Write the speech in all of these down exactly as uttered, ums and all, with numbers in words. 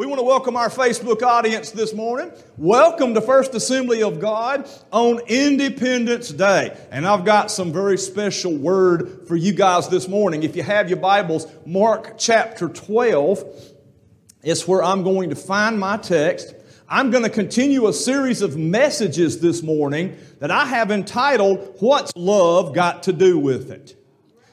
We want to welcome our Facebook audience this morning. Welcome to First Assembly of God on Independence Day. And I've got some very special word for you guys this morning. If you have your Bibles, Mark chapter twelve is where I'm going to find my text. I'm going to continue a series of messages this morning that I have entitled, What's Love Got to Do With It?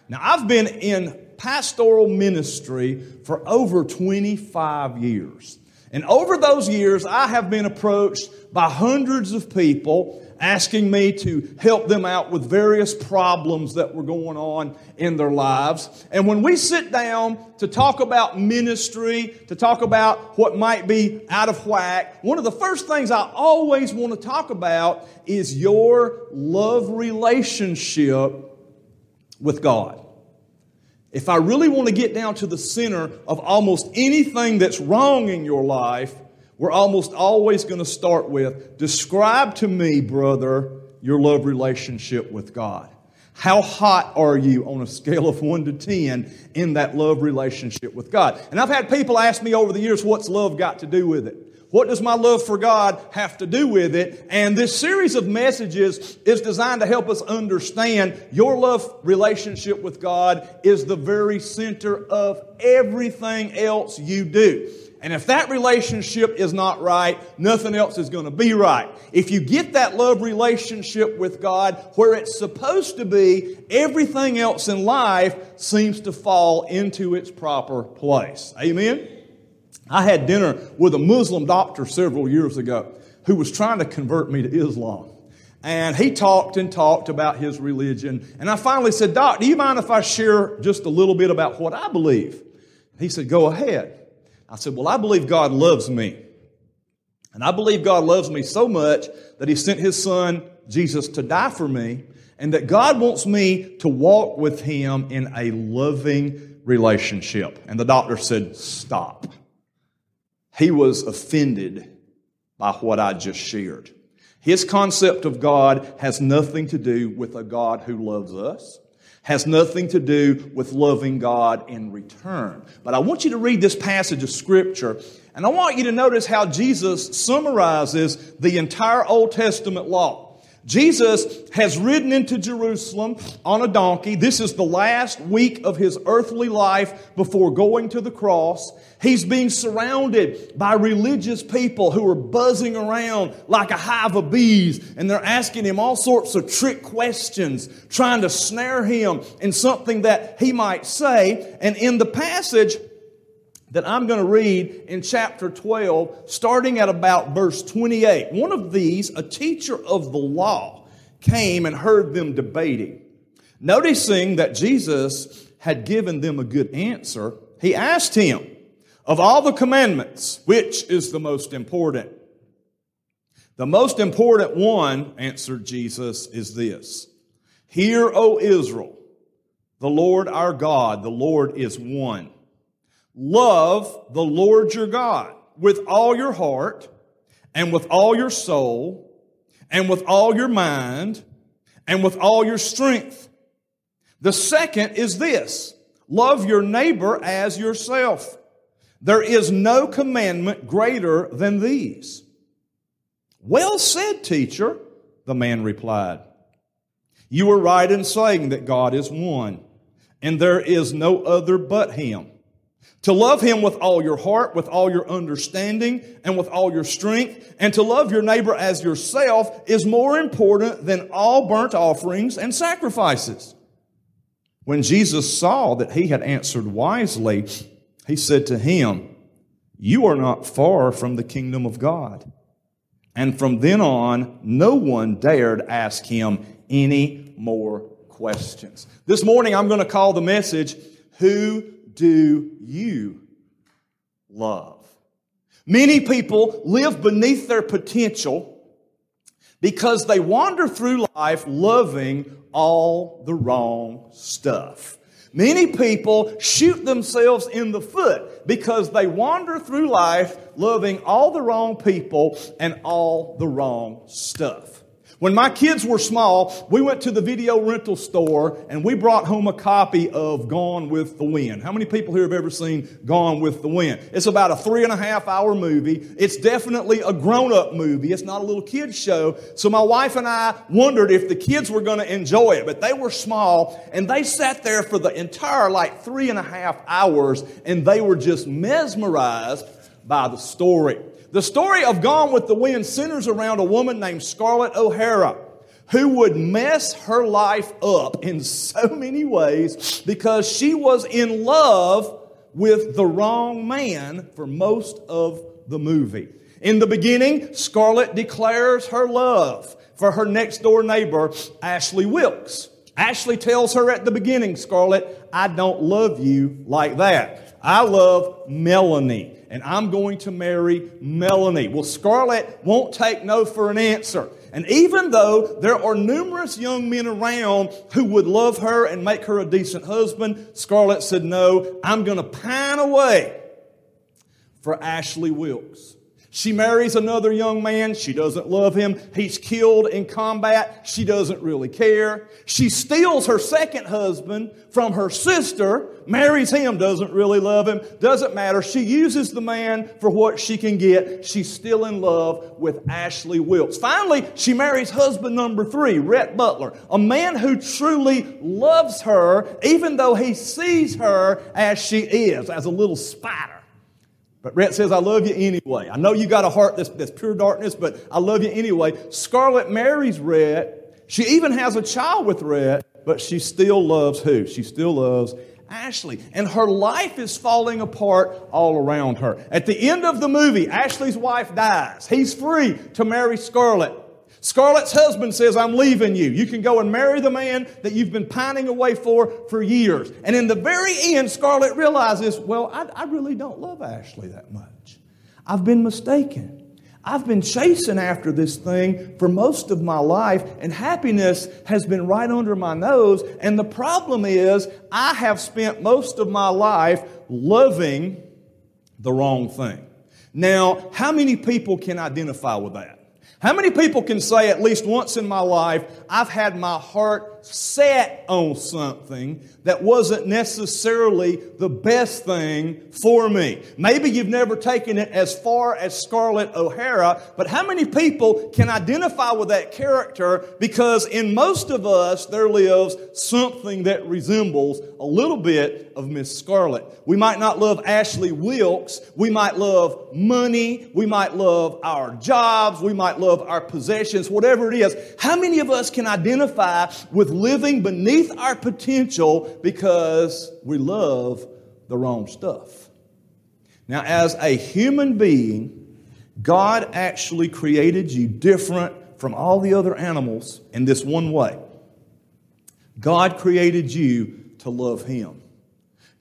Now, I've been in pastoral ministry for over twenty-five years. And over those years, I have been approached by hundreds of people asking me to help them out with various problems that were going on in their lives. And when we sit down to talk about ministry, to talk about what might be out of whack, one of the first things I always want to talk about is your love relationship with God. If I really want to get down to the center of almost anything that's wrong in your life, we're almost always going to start with, describe to me, brother, your love relationship with God. How hot are you on a scale of one to ten in that love relationship with God? And I've had people ask me over the years, what's love got to do with it? What does my love for God have to do with it? And this series of messages is designed to help us understand your love relationship with God is the very center of everything else you do. And if that relationship is not right, nothing else is going to be right. If you get that love relationship with God where it's supposed to be, everything else in life seems to fall into its proper place. Amen? I had dinner with a Muslim doctor several years ago who was trying to convert me to Islam. And he talked and talked about his religion. And I finally said, Doc, do you mind if I share just a little bit about what I believe? He said, go ahead. I said, well, I believe God loves me. And I believe God loves me so much that He sent His Son, Jesus, to die for me, and that God wants me to walk with Him in a loving relationship. And the doctor said, stop. He was offended by what I just shared. His concept of God has nothing to do with a God who loves us. Has nothing to do with loving God in return. But I want you to read this passage of Scripture, and I want you to notice how Jesus summarizes the entire Old Testament law. Jesus has ridden into Jerusalem on a donkey. This is the last week of His earthly life before going to the cross. He's being surrounded by religious people who are buzzing around like a hive of bees, and they're asking Him all sorts of trick questions, trying to snare Him in something that He might say. And in the passage that I'm going to read in chapter twelve, starting at about verse twenty-eight, one of these, a teacher of the law, came and heard them debating. Noticing that Jesus had given them a good answer, he asked him, of all the commandments, which is the most important? The most important one, answered Jesus, is this. Hear, O Israel, the Lord our God, the Lord is one. Love the Lord your God with all your heart and with all your soul and with all your mind and with all your strength. The second is this. Love your neighbor as yourself. There is no commandment greater than these. Well said, teacher, the man replied. You are right in saying that God is one, and there is no other but Him. To love Him with all your heart, with all your understanding, and with all your strength, and to love your neighbor as yourself is more important than all burnt offerings and sacrifices. When Jesus saw that he had answered wisely, He said to him, you are not far from the kingdom of God. And from then on, no one dared ask him any more questions. This morning, I'm going to call the message, Who Do You Love? Many people live beneath their potential because they wander through life loving all the wrong stuff. Many people shoot themselves in the foot because they wander through life loving all the wrong people and all the wrong stuff. When my kids were small, we went to the video rental store and we brought home a copy of Gone with the Wind. How many people here have ever seen Gone with the Wind? It's about a three and a half hour movie. It's definitely a grown-up movie. It's not a little kid's show. So my wife and I wondered if the kids were going to enjoy it, but they were small and they sat there for the entire like three and a half hours and they were just mesmerized by the story. The story of Gone with the Wind centers around a woman named Scarlett O'Hara who would mess her life up in so many ways because she was in love with the wrong man for most of the movie. In the beginning, Scarlett declares her love for her next door neighbor, Ashley Wilkes. Ashley tells her at the beginning, Scarlett, I don't love you like that. I love Melanie. And I'm going to marry Melanie. Well, Scarlett won't take no for an answer. And even though there are numerous young men around who would love her and make her a decent husband, Scarlett said, no, I'm going to pine away for Ashley Wilkes. She marries another young man. She doesn't love him. He's killed in combat. She doesn't really care. She steals her second husband from her sister, marries him, doesn't really love him. Doesn't matter. She uses the man for what she can get. She's still in love with Ashley Wilkes. Finally, she marries husband number three, Rhett Butler, a man who truly loves her, even though he sees her as she is, as a little spider. But Rhett says, I love you anyway. I know you got a heart that's, that's pure darkness, but I love you anyway. Scarlett marries Rhett. She even has a child with Rhett, but she still loves who? She still loves Ashley. And her life is falling apart all around her. At the end of the movie, Ashley's wife dies. He's free to marry Scarlett. Scarlett's husband says, I'm leaving you. You can go and marry the man that you've been pining away for for years. And in the very end, Scarlett realizes, well, I, I really don't love Ashley that much. I've been mistaken. I've been chasing after this thing for most of my life, and happiness has been right under my nose. And the problem is, I have spent most of my life loving the wrong thing. Now, how many people can identify with that? How many people can say at least once in my life, I've had my heart set on something that wasn't necessarily the best thing for me? Maybe you've never taken it as far as Scarlett O'Hara, but how many people can identify with that character? Because in most of us, there lives something that resembles a little bit of Miss Scarlett. We might not love Ashley Wilkes. We might love money. We might love our jobs. We might love of our possessions, whatever it is. How many of us can identify with living beneath our potential because we love the wrong stuff? Now, as a human being, God actually created you different from all the other animals in this one way. God created you to love Him.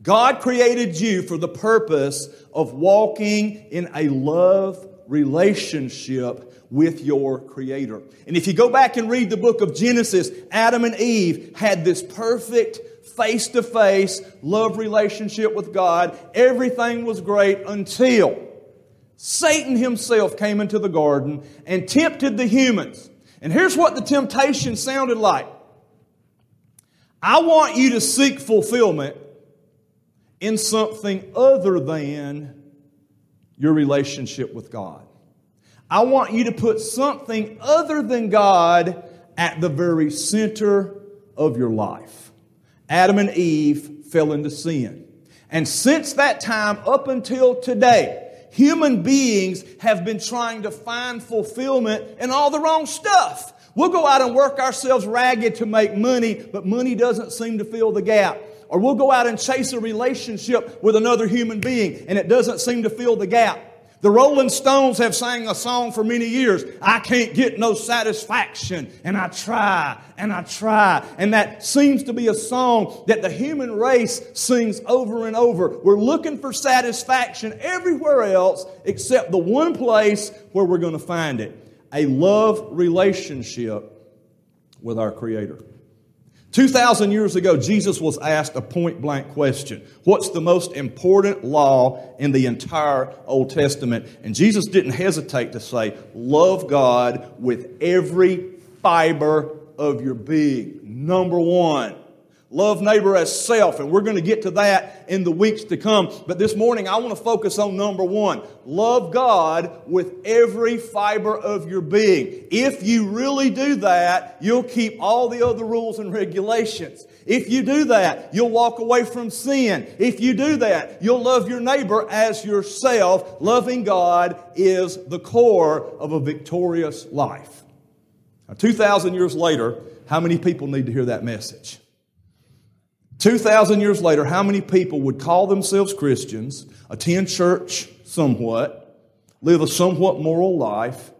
God created you for the purpose of walking in a love relationship with your Creator. And if you go back and read the book of Genesis, Adam and Eve had this perfect face-to-face love relationship with God. Everything was great until Satan himself came into the garden and tempted the humans. And here's what the temptation sounded like. I want you to seek fulfillment in something other than your relationship with God. I want you to put something other than God at the very center of your life. Adam and Eve fell into sin. And since that time up until today, human beings have been trying to find fulfillment in all the wrong stuff. We'll go out and work ourselves ragged to make money, but money doesn't seem to fill the gap. Or we'll go out and chase a relationship with another human being, and it doesn't seem to fill the gap. The Rolling Stones have sang a song for many years, I can't get no satisfaction, and I try, and I try. And that seems to be a song that the human race sings over and over. We're looking for satisfaction everywhere else except the one place where we're going to find it, a love relationship with our Creator. two thousand years ago, Jesus was asked a point-blank question. What's the most important law in the entire Old Testament? And Jesus didn't hesitate to say, love God with every fiber of your being. Number one, love neighbor as self. And we're going to get to that in the weeks to come. But this morning, I want to focus on number one. Love God with every fiber of your being. If you really do that, you'll keep all the other rules and regulations. If you do that, you'll walk away from sin. If you do that, you'll love your neighbor as yourself. Loving God is the core of a victorious life. Now, two thousand years later, how many people need to hear that message? two thousand years later, how many people would call themselves Christians, attend church somewhat, live a somewhat moral life,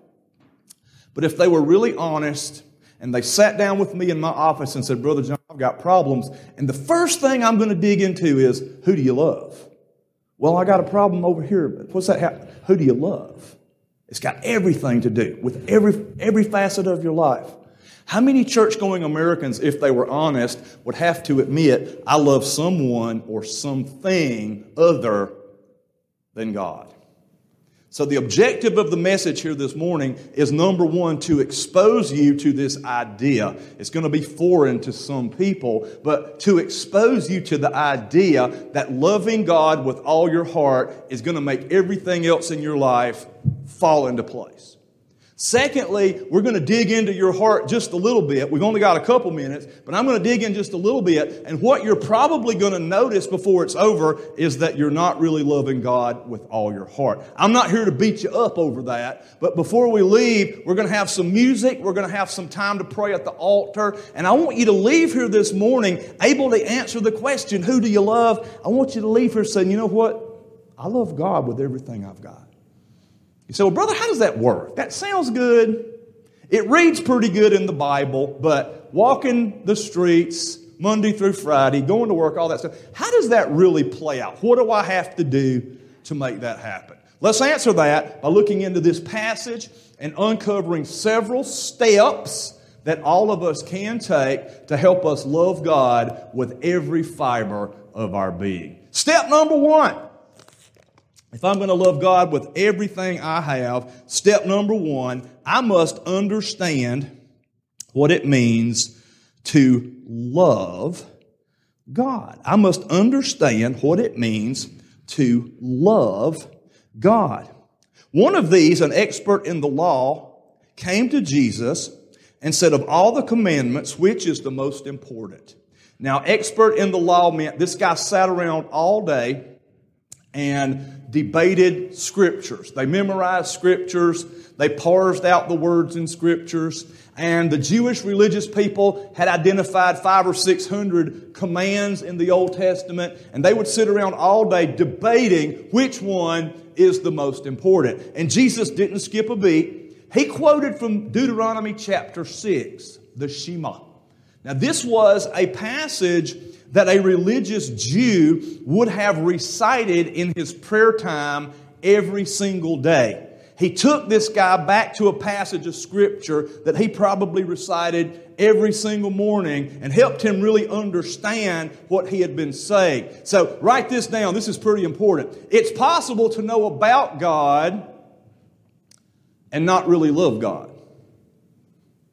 but if they were really honest and they sat down with me in my office and said, Brother John, I've got problems, and the first thing I'm going to dig into is, who do you love? Well, I got a problem over here, but what's that? How, who do you love? It's got everything to do with every, every facet of your life. How many church-going Americans, if they were honest, would have to admit, I love someone or something other than God? So the objective of the message here this morning is, number one, to expose you to this idea. It's going to be foreign to some people, but to expose you to the idea that loving God with all your heart is going to make everything else in your life fall into place. Secondly, we're going to dig into your heart just a little bit. We've only got a couple minutes, but I'm going to dig in just a little bit. And what you're probably going to notice before it's over is that you're not really loving God with all your heart. I'm not here to beat you up over that, but before we leave, we're going to have some music. We're going to have some time to pray at the altar. And I want you to leave here this morning able to answer the question, who do you love? I want you to leave here saying, you know what? I love God with everything I've got. You say, well, brother, how does that work? That sounds good. It reads pretty good in the Bible, but walking the streets Monday through Friday, going to work, all that stuff, how does that really play out? What do I have to do to make that happen? Let's answer that by looking into this passage and uncovering several steps that all of us can take to help us love God with every fiber of our being. Step number one. If I'm going to love God with everything I have, step number one, I must understand what it means to love God. I must understand what it means to love God. One of these, an expert in the law, came to Jesus and said, of all the commandments, which is the most important? Now, expert in the law meant this guy sat around all day and debated scriptures. They memorized scriptures. They parsed out the words in scriptures. And the Jewish religious people had identified five or six hundred commands in the Old Testament. And they would sit around all day debating which one is the most important. And Jesus didn't skip a beat. He quoted from Deuteronomy chapter six, the Shema. Now this was a passage that a religious Jew would have recited in his prayer time every single day. He took this guy back to a passage of Scripture that he probably recited every single morning and helped him really understand what he had been saying. So write this down. This is pretty important. It's possible to know about God and not really love God.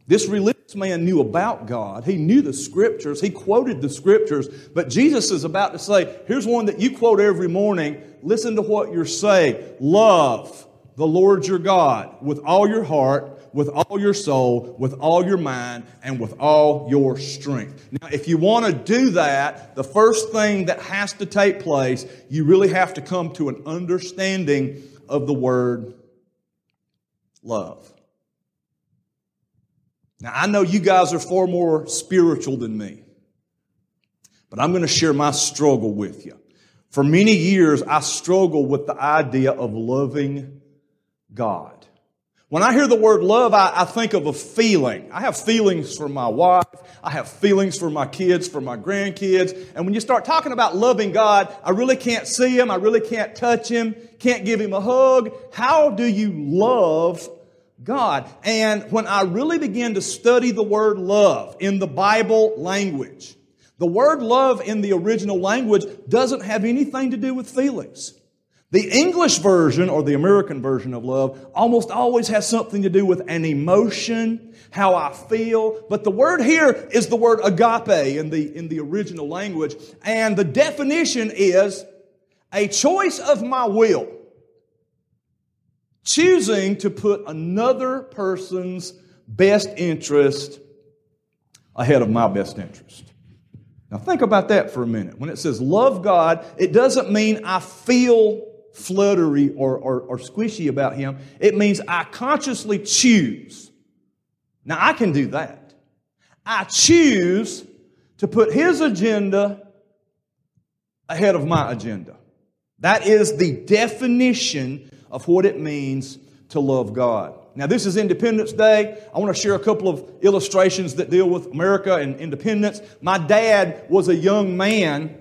This religious man knew about God. He knew the Scriptures. He quoted the Scriptures. But Jesus is about to say, here's one that you quote every morning. Listen to what you're saying. Love the Lord your God with all your heart, with all your soul, with all your mind, and with all your strength. Now, if you want to do that, the first thing that has to take place, you really have to come to an understanding of the word love. Now, I know you guys are far more spiritual than me, but I'm going to share my struggle with you. For many years, I struggled with the idea of loving God. When I hear the word love, I, I think of a feeling. I have feelings for my wife. I have feelings for my kids, for my grandkids. And when you start talking about loving God, I really can't see Him. I really can't touch Him. Can't give Him a hug. How do you love God? God. And when I really began to study the word love in the Bible language, the word love in the original language doesn't have anything to do with feelings. The English version or the American version of love almost always has something to do with an emotion, how I feel. But the word here is the word agape in the, in the original language. And the definition is a choice of my will, choosing to put another person's best interest ahead of my best interest. Now think about that for a minute. When it says love God, it doesn't mean I feel fluttery or, or, or squishy about Him. It means I consciously choose. Now, I can do that. I choose to put His agenda ahead of my agenda. That is the definition of what it means to love God. Now, this is Independence Day. I want to share a couple of illustrations that deal with America and independence. My dad was a young man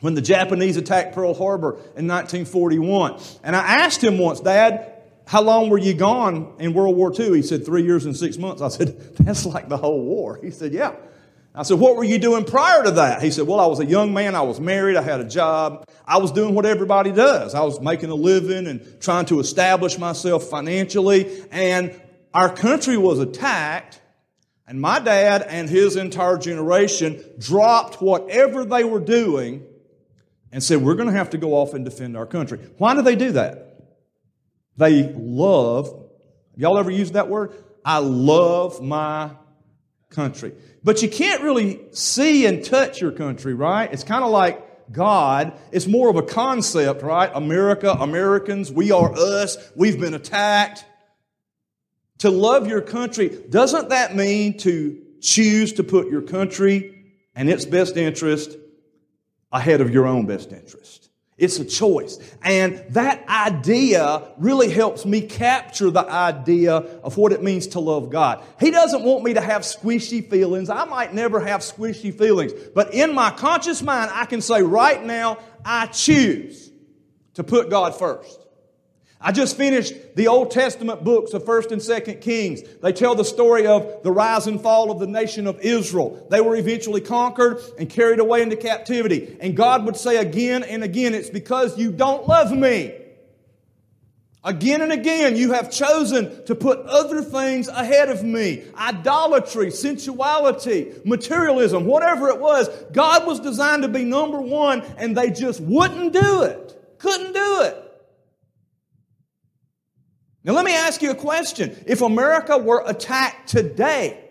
when the Japanese attacked Pearl Harbor in nineteen forty-one. And I asked him once, Dad, how long were you gone in World War Two? He said, three years and six months. I said, that's like the whole war. He said, yeah. I said, what were you doing prior to that? He said, well, I was a young man. I was married. I had a job. I was doing what everybody does. I was making a living and trying to establish myself financially. And our country was attacked. And my dad and his entire generation dropped whatever they were doing and said, we're going to have to go off and defend our country. Why do they do that? They love, y'all ever use that word? I love my country. But you can't really see and touch your country, right? It's kind of like God. It's more of a concept, right? America, Americans, we are us. We've been attacked. To love your country, doesn't that mean to choose to put your country and its best interest ahead of your own best interest? It's a choice. And that idea really helps me capture the idea of what it means to love God. He doesn't want me to have squishy feelings. I might never have squishy feelings. But in my conscious mind, I can say right now, I choose to put God first. I just finished the Old Testament books of First and Second Kings. They tell the story of the rise and fall of the nation of Israel. They were eventually conquered and carried away into captivity. And God would say again and again, it's because you don't love me. Again and again, you have chosen to put other things ahead of me. Idolatry, sensuality, materialism, whatever it was. God was designed to be number one, and they just wouldn't do it. Couldn't do it. Now, let me ask you a question. If America were attacked today,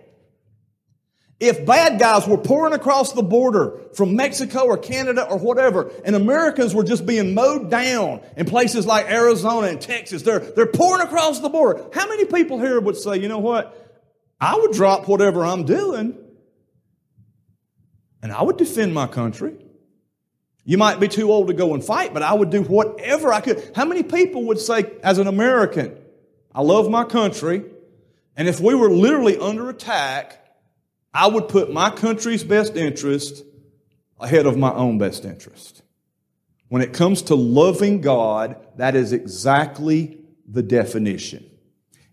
if bad guys were pouring across the border from Mexico or Canada or whatever, and Americans were just being mowed down in places like Arizona and Texas, they're, they're pouring across the border. How many people here would say, you know what? I would drop whatever I'm doing and I would defend my country. You might be too old to go and fight, but I would do whatever I could. How many people would say, as an American, I love my country, and if we were literally under attack, I would put my country's best interest ahead of my own best interest? When it comes to loving God, that is exactly the definition.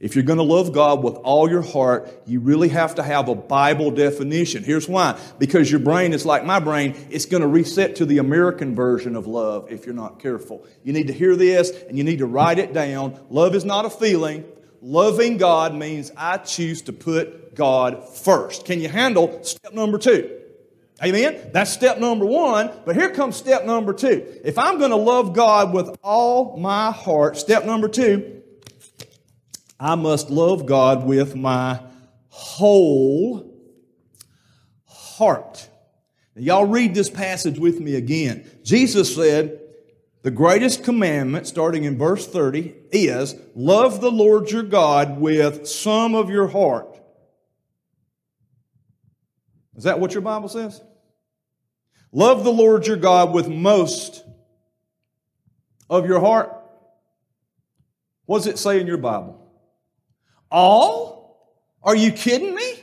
If you're going to love God with all your heart, you really have to have a Bible definition. Here's why. Because your brain is like my brain. It's going to reset to the American version of love if you're not careful. You need to hear this and you need to write it down. Love is not a feeling. Loving God means I choose to put God first. Can you handle step number two? Amen? That's step number one, but here comes step number two. If I'm going to love God with all my heart, step number two, I must love God with my whole heart. Now, y'all read this passage with me again. Jesus said, the greatest commandment, starting in verse thirty, is love the Lord your God with some of your heart. Is that what your Bible says? Love the Lord your God with most of your heart. What does it say in your Bible? All? Are you kidding me?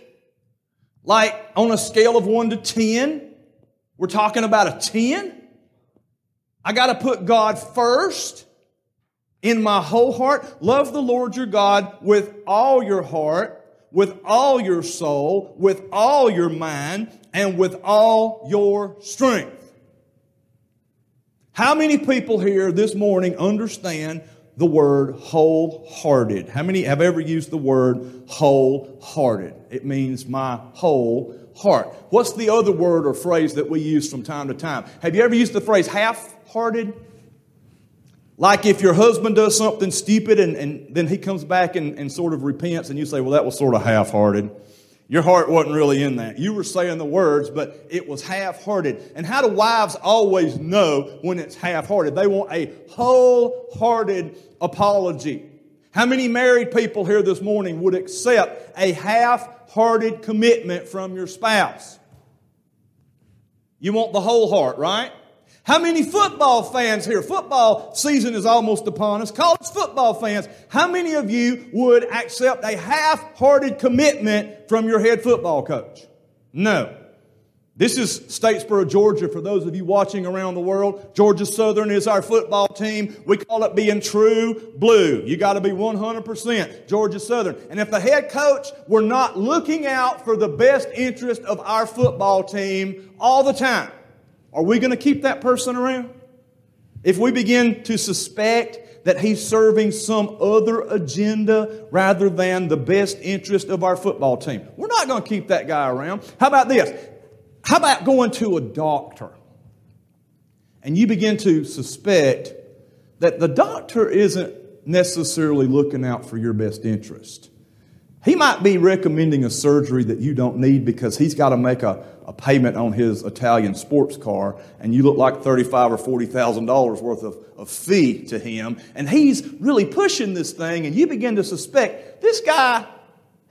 Like on a scale of one to ten, we're talking about a ten? I got to put God first in my whole heart. Love the Lord your God with all your heart, with all your soul, with all your mind, and with all your strength. How many people here this morning understand the word wholehearted? How many have ever used the word wholehearted? It means my whole heart. What's the other word or phrase that we use from time to time? Have you ever used the phrase half-hearted? Like if your husband does something stupid and, and then he comes back and, and sort of repents and you say, well, that was sort of half-hearted. Your heart wasn't really in that. You were saying the words, but it was half-hearted. And how do wives always know when it's half-hearted? They want a wholehearted apology. How many married people here this morning would accept a half-hearted commitment from your spouse? You want the whole heart, right? How many football fans here? Football season is almost upon us. College football fans, how many of you would accept a half-hearted commitment from your head football coach? No. This is Statesboro, Georgia, for those of you watching around the world. Georgia Southern is our football team. We call it being true blue. You got to be one hundred percent Georgia Southern. And if the head coach were not looking out for the best interest of our football team all the time, are we going to keep that person around? If we begin to suspect that he's serving some other agenda rather than the best interest of our football team, we're not going to keep that guy around. How about this? How about going to a doctor? And you begin to suspect that the doctor isn't necessarily looking out for your best interest. He might be recommending a surgery that you don't need because he's got to make a, a payment on his Italian sports car, and you look like thirty-five thousand dollars or forty thousand dollars worth of, of fee to him, and he's really pushing this thing, and you begin to suspect, this guy,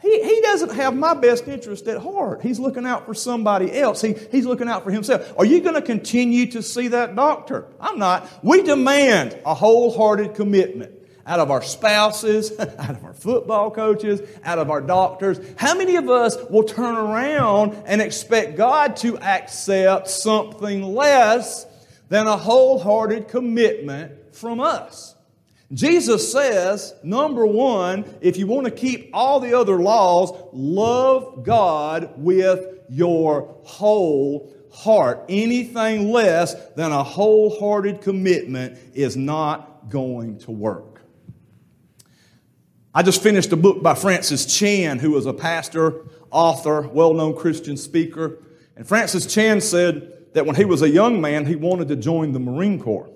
he, he doesn't have my best interest at heart. He's looking out for somebody else. He, he's looking out for himself. Are you going to continue to see that doctor? I'm not. We demand a wholehearted commitment out of our spouses, out of our football coaches, out of our doctors. How many of us will turn around and expect God to accept something less than a wholehearted commitment from us? Jesus says, number one, if you want to keep all the other laws, love God with your whole heart. Anything less than a wholehearted commitment is not going to work. I just finished a book by Francis Chan, who was a pastor, author, well-known Christian speaker. And Francis Chan said that when he was a young man, he wanted to join the Marine Corps.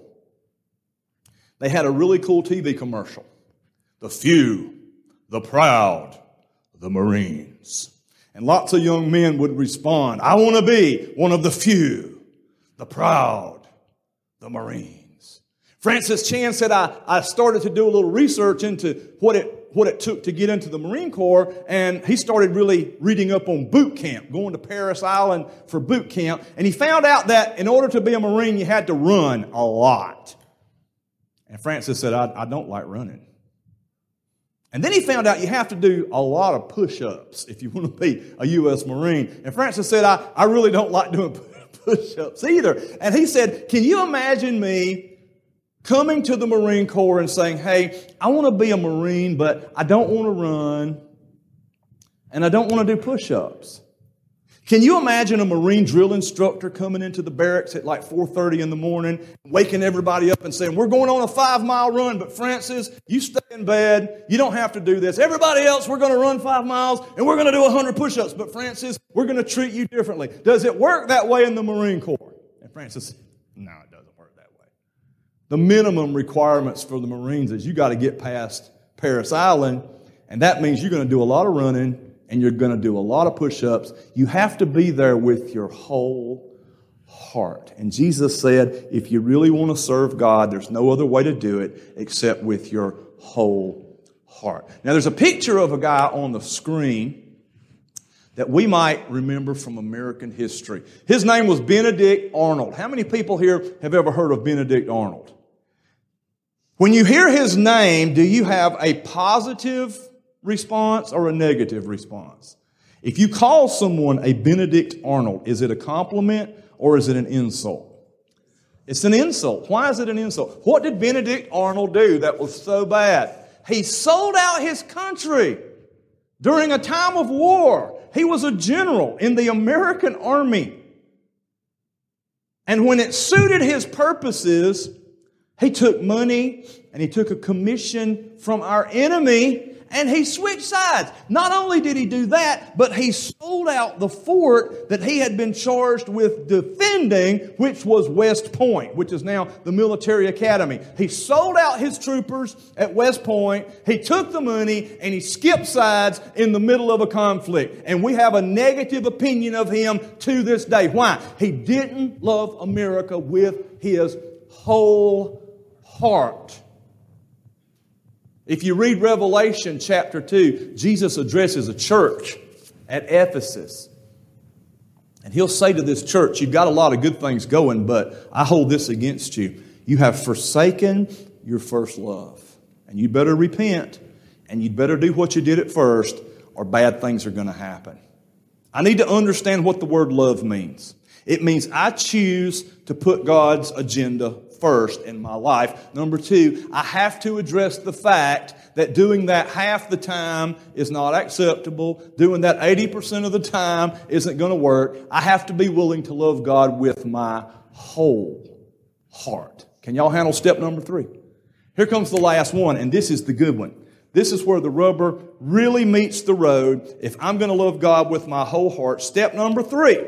They had a really cool T V commercial. The few, the proud, the Marines. And lots of young men would respond, I want to be one of the few, the proud, the Marines. Francis Chan said, I, I started to do a little research into what it what it took to get into the Marine Corps, and he started really reading up on boot camp, going to Parris Island for boot camp, and he found out that in order to be a Marine, you had to run a lot. And Francis said, I, I don't like running. And then he found out you have to do a lot of push-ups if you want to be a U S Marine. And Francis said, I, I really don't like doing push-ups either. And he said, can you imagine me coming to the Marine Corps and saying, hey, I want to be a Marine, but I don't want to run and I don't want to do push-ups. Can you imagine a Marine drill instructor coming into the barracks at like four thirty in the morning, waking everybody up and saying, we're going on a five-mile run, but Francis, you stay in bed. You don't have to do this. Everybody else, we're going to run five miles and we're going to do one hundred push-ups, but Francis, we're going to treat you differently. Does it work that way in the Marine Corps? And Francis said, no, it doesn't. The minimum requirements for the Marines is you got to get past Parris Island, and that means you're going to do a lot of running and you're going to do a lot of push-ups. You have to be there with your whole heart. And Jesus said, if you really want to serve God, there's no other way to do it except with your whole heart. Now, there's a picture of a guy on the screen that we might remember from American history. His name was Benedict Arnold. How many people here have ever heard of Benedict Arnold? When you hear his name, do you have a positive response or a negative response? If you call someone a Benedict Arnold, is it a compliment or is it an insult? It's an insult. Why is it an insult? What did Benedict Arnold do that was so bad? He sold out his country during a time of war. He was a general in the American army. And when it suited his purposes, he took money and he took a commission from our enemy and he switched sides. Not only did he do that, but he sold out the fort that he had been charged with defending, which was West Point, which is now the military academy. He sold out his troopers at West Point. He took the money and he skipped sides in the middle of a conflict. And we have a negative opinion of him to this day. Why? He didn't love America with his whole heart. If you read Revelation chapter two, Jesus addresses a church at Ephesus. And he'll say to this church, you've got a lot of good things going, but I hold this against you. You have forsaken your first love. And you better repent. And you'd better do what you did at first, or bad things are going to happen. I need to understand what the word love means. It means I choose to put God's agenda first in my life. Number two, I have to address the fact that doing that half the time is not acceptable. Doing that eighty percent of the time isn't going to work. I have to be willing to love God with my whole heart. Can y'all handle step number three? Here comes the last one, and this is the good one. This is where the rubber really meets the road. If I'm going to love God with my whole heart, step number three,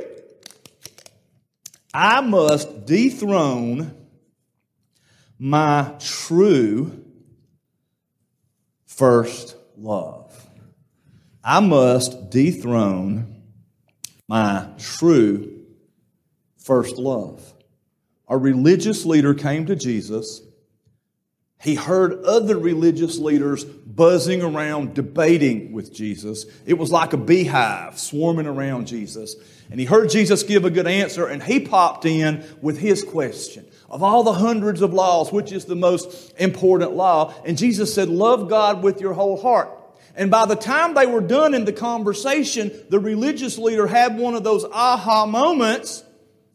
I must dethrone my true first love. I must dethrone my true first love. A religious leader came to Jesus. He heard other religious leaders buzzing around, debating with Jesus. It was like a beehive swarming around Jesus. And he heard Jesus give a good answer, and he popped in with his question. Of all the hundreds of laws, which is the most important law? And Jesus said, love God with your whole heart. And by the time they were done in the conversation, the religious leader had one of those aha moments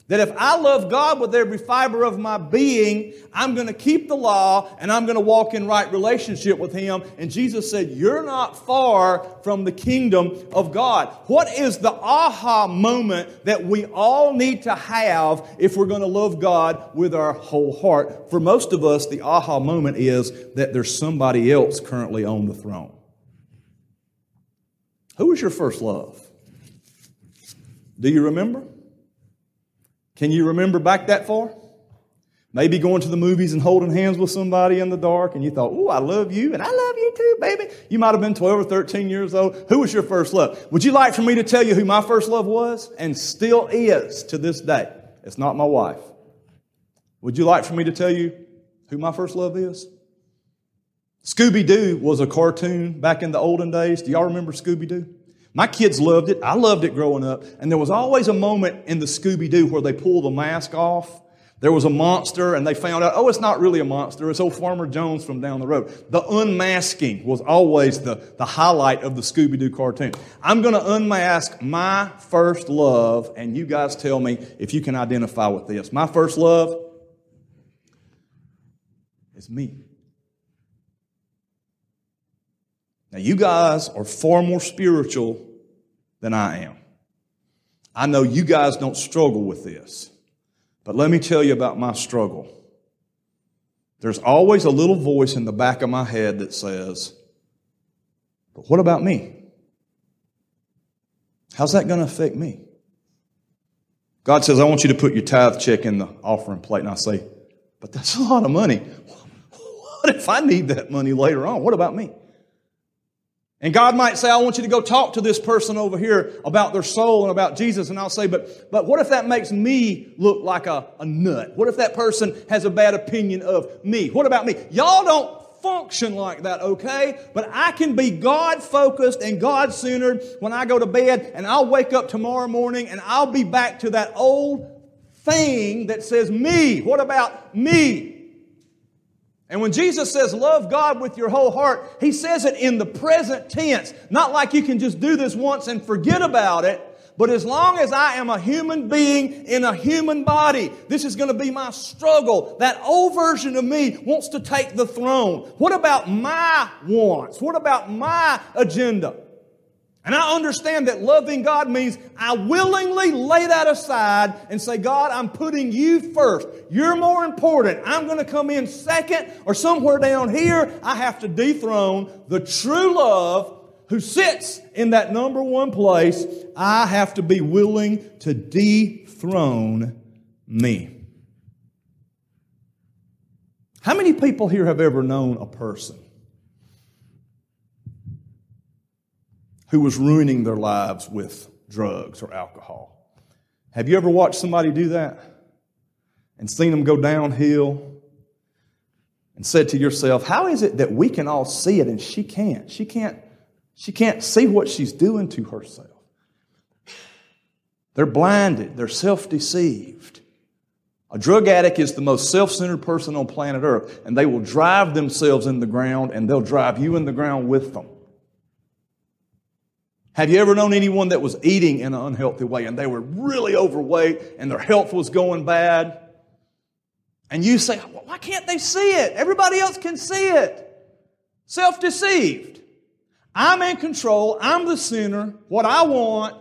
that if I love God with every fiber of my being, I'm going to keep the law and I'm going to walk in right relationship with Him. And Jesus said, you're not far from the kingdom of God. What is the aha moment that we all need to have if we're going to love God with our whole heart? For most of us, the aha moment is that there's somebody else currently on the throne. Who is your first love? Do you remember? Can you remember back that far? Maybe going to the movies and holding hands with somebody in the dark and you thought, oh, I love you and I love you too, baby. You might have been twelve or thirteen years old. Who was your first love? Would you like for me to tell you who my first love was and still is to this day? It's not my wife. Would you like for me to tell you who my first love is? Scooby-Doo was a cartoon back in the olden days. Do y'all remember Scooby-Doo? My kids loved it. I loved it growing up. And there was always a moment in the Scooby-Doo where they pull the mask off. There was a monster and they found out, oh, it's not really a monster. It's old Farmer Jones from down the road. The unmasking was always the, the highlight of the Scooby-Doo cartoon. I'm going to unmask my first love. And you guys tell me if you can identify with this. My first love is me. Now, you guys are far more spiritual than I am. I know you guys don't struggle with this, but let me tell you about my struggle. There's always a little voice in the back of my head that says, but what about me? How's that going to affect me? God says, I want you to put your tithe check in the offering plate. And I say, but that's a lot of money. What if I need that money later on? What about me? And God might say, I want you to go talk to this person over here about their soul and about Jesus. And I'll say, but but what if that makes me look like a, a nut? What if that person has a bad opinion of me? What about me? Y'all don't function like that, okay? But I can be God-focused and God-centered when I go to bed, and I'll wake up tomorrow morning and I'll be back to that old thing that says me. What about me? And when Jesus says, love God with your whole heart, He says it in the present tense. Not like you can just do this once and forget about it. But as long as I am a human being in a human body, this is going to be my struggle. That old version of me wants to take the throne. What about my wants? What about my agenda? And I understand that loving God means I willingly lay that aside and say, God, I'm putting you first. You're more important. I'm going to come in second, or somewhere down here, I have to dethrone the true love who sits in that number one place. I have to be willing to dethrone me. How many people here have ever known a person who was ruining their lives with drugs or alcohol? Have you ever watched somebody do that and seen them go downhill and said to yourself, how is it that we can all see it and she can't? She can't, she can't see what she's doing to herself. They're blinded. They're self-deceived. A drug addict is the most self-centered person on planet Earth, and they will drive themselves in the ground, and they'll drive you in the ground with them. Have you ever known anyone that was eating in an unhealthy way and they were really overweight and their health was going bad? And you say, why can't they see it? Everybody else can see it. Self-deceived. I'm in control. I'm the sinner. What I want.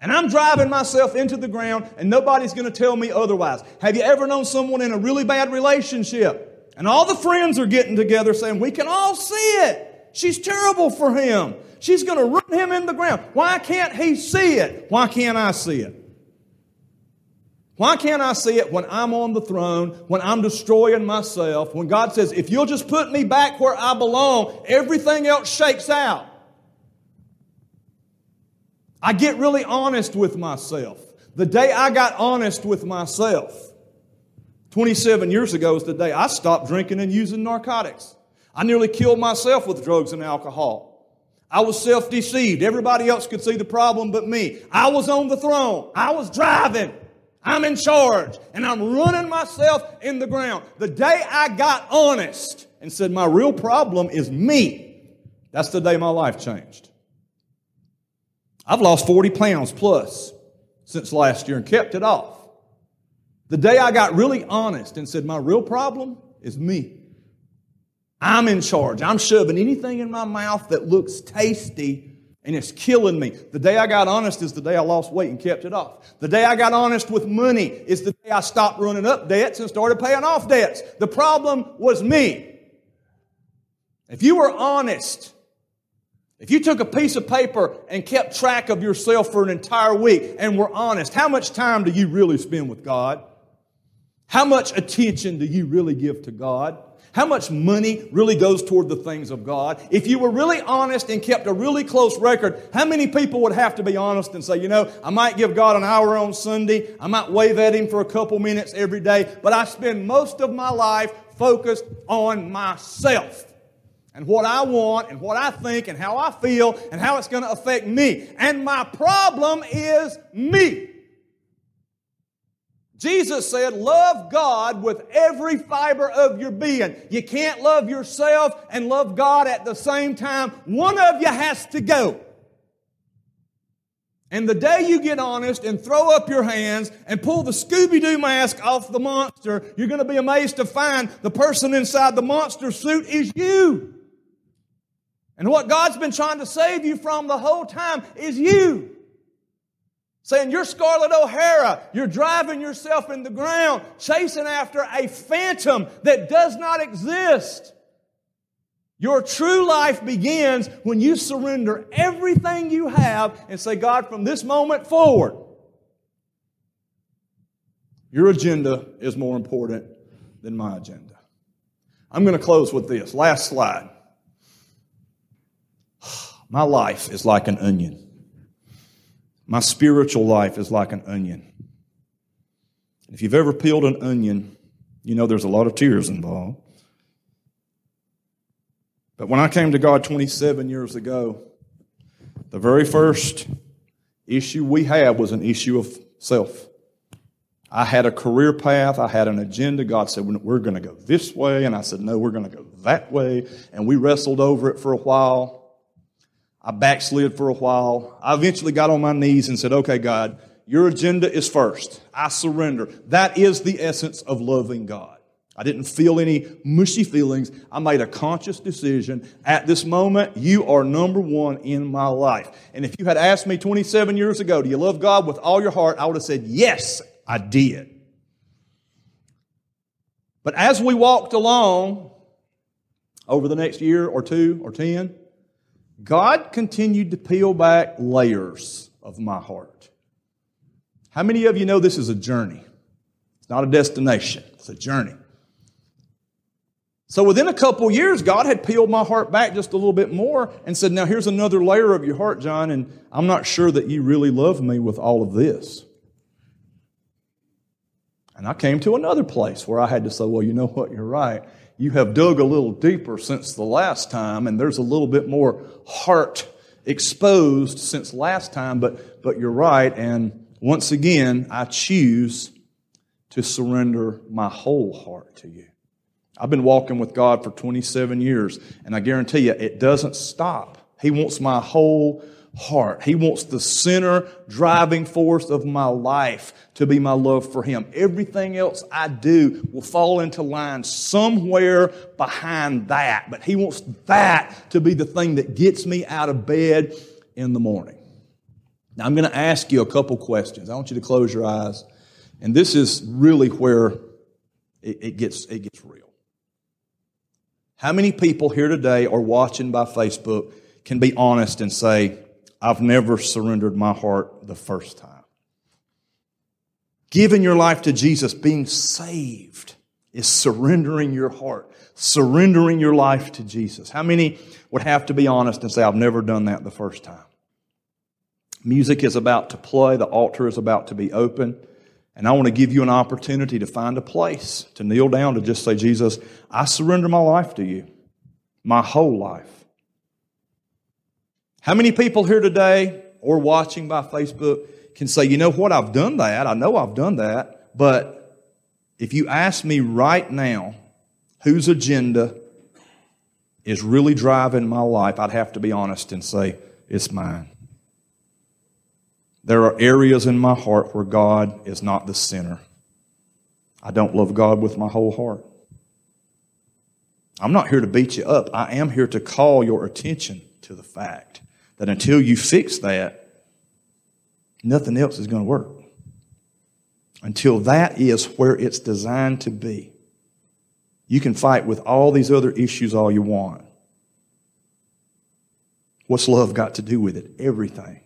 And I'm driving myself into the ground and nobody's going to tell me otherwise. Have you ever known someone in a really bad relationship and all the friends are getting together saying, we can all see it. She's terrible for him. She's going to run him in the ground. Why can't he see it? Why can't I see it? Why can't I see it when I'm on the throne, when I'm destroying myself, when God says, if you'll just put me back where I belong, everything else shakes out. I get really honest with myself. The day I got honest with myself, twenty-seven years ago is the day I stopped drinking and using narcotics. I nearly killed myself with drugs and alcohol. I was self-deceived. Everybody else could see the problem but me. I was on the throne. I was driving. I'm in charge. And I'm running myself in the ground. The day I got honest and said, my real problem is me, that's the day my life changed. I've lost forty pounds plus since last year and kept it off. The day I got really honest and said, my real problem is me. I'm in charge. I'm shoving anything in my mouth that looks tasty and it's killing me. The day I got honest is the day I lost weight and kept it off. The day I got honest with money is the day I stopped running up debts and started paying off debts. The problem was me. If you were honest, if you took a piece of paper and kept track of yourself for an entire week and were honest, how much time do you really spend with God? How much attention do you really give to God? How much money really goes toward the things of God? If you were really honest and kept a really close record, how many people would have to be honest and say, you know, I might give God an hour on Sunday. I might wave at Him for a couple minutes every day. But I spend most of my life focused on myself and what I want and what I think and how I feel and how it's going to affect me. And my problem is me. Jesus said, love God with every fiber of your being. You can't love yourself and love God at the same time. One of you has to go. And the day you get honest and throw up your hands and pull the Scooby-Doo mask off the monster, you're going to be amazed to find the person inside the monster suit is you. And what God's been trying to save you from the whole time is you. Saying you're Scarlett O'Hara, you're driving yourself in the ground, chasing after a phantom that does not exist. Your true life begins when you surrender everything you have and say, God, from this moment forward, your agenda is more important than my agenda. I'm going to close with this. Last slide. My life is like an onion. My spiritual life is like an onion. If you've ever peeled an onion, you know there's a lot of tears involved. But when I came to God twenty-seven years ago, the very first issue we had was an issue of self. I had a career path. I had an agenda. God said, we're going to go this way. And I said, no, we're going to go that way. And we wrestled over it for a while. I backslid for a while. I eventually got on my knees and said, okay, God, your agenda is first. I surrender. That is the essence of loving God. I didn't feel any mushy feelings. I made a conscious decision. At this moment, you are number one in my life. And if you had asked me twenty-seven years ago, do you love God with all your heart? I would have said, yes, I did. But as we walked along over the next year or two or ten, God continued to peel back layers of my heart. How many of you know this is a journey? It's not a destination. It's a journey. So within a couple years, God had peeled my heart back just a little bit more and said, now here's another layer of your heart, John, and I'm not sure that you really love me with all of this. And I came to another place where I had to say, well, you know what, you're right. You have dug a little deeper since the last time, and there's a little bit more heart exposed since last time, but, but you're right. And once again, I choose to surrender my whole heart to you. I've been walking with God for twenty-seven years, and I guarantee you, it doesn't stop. He wants my whole heart. He wants the center driving force of my life to be my love for Him. Everything else I do will fall into line somewhere behind that. But He wants that to be the thing that gets me out of bed in the morning. Now, I'm going to ask you a couple questions. I want you to close your eyes. And this is really where it, it gets, it gets real. How many people here today or watching by Facebook can be honest and say, I've never surrendered my heart the first time? Giving your life to Jesus, being saved, is surrendering your heart, surrendering your life to Jesus. How many would have to be honest and say, I've never done that the first time? Music is about to play. The altar is about to be open. And I want to give you an opportunity to find a place, to kneel down, to just say, Jesus, I surrender my life to you, my whole life. How many people here today or watching by Facebook can say, you know what, I've done that. I know I've done that. But if you ask me right now whose agenda is really driving my life, I'd have to be honest and say, it's mine. There are areas in my heart where God is not the center. I don't love God with my whole heart. I'm not here to beat you up. I am here to call your attention to the fact that until you fix that, nothing else is going to work. Until that is where it's designed to be. You can fight with all these other issues all you want. What's love got to do with it? Everything.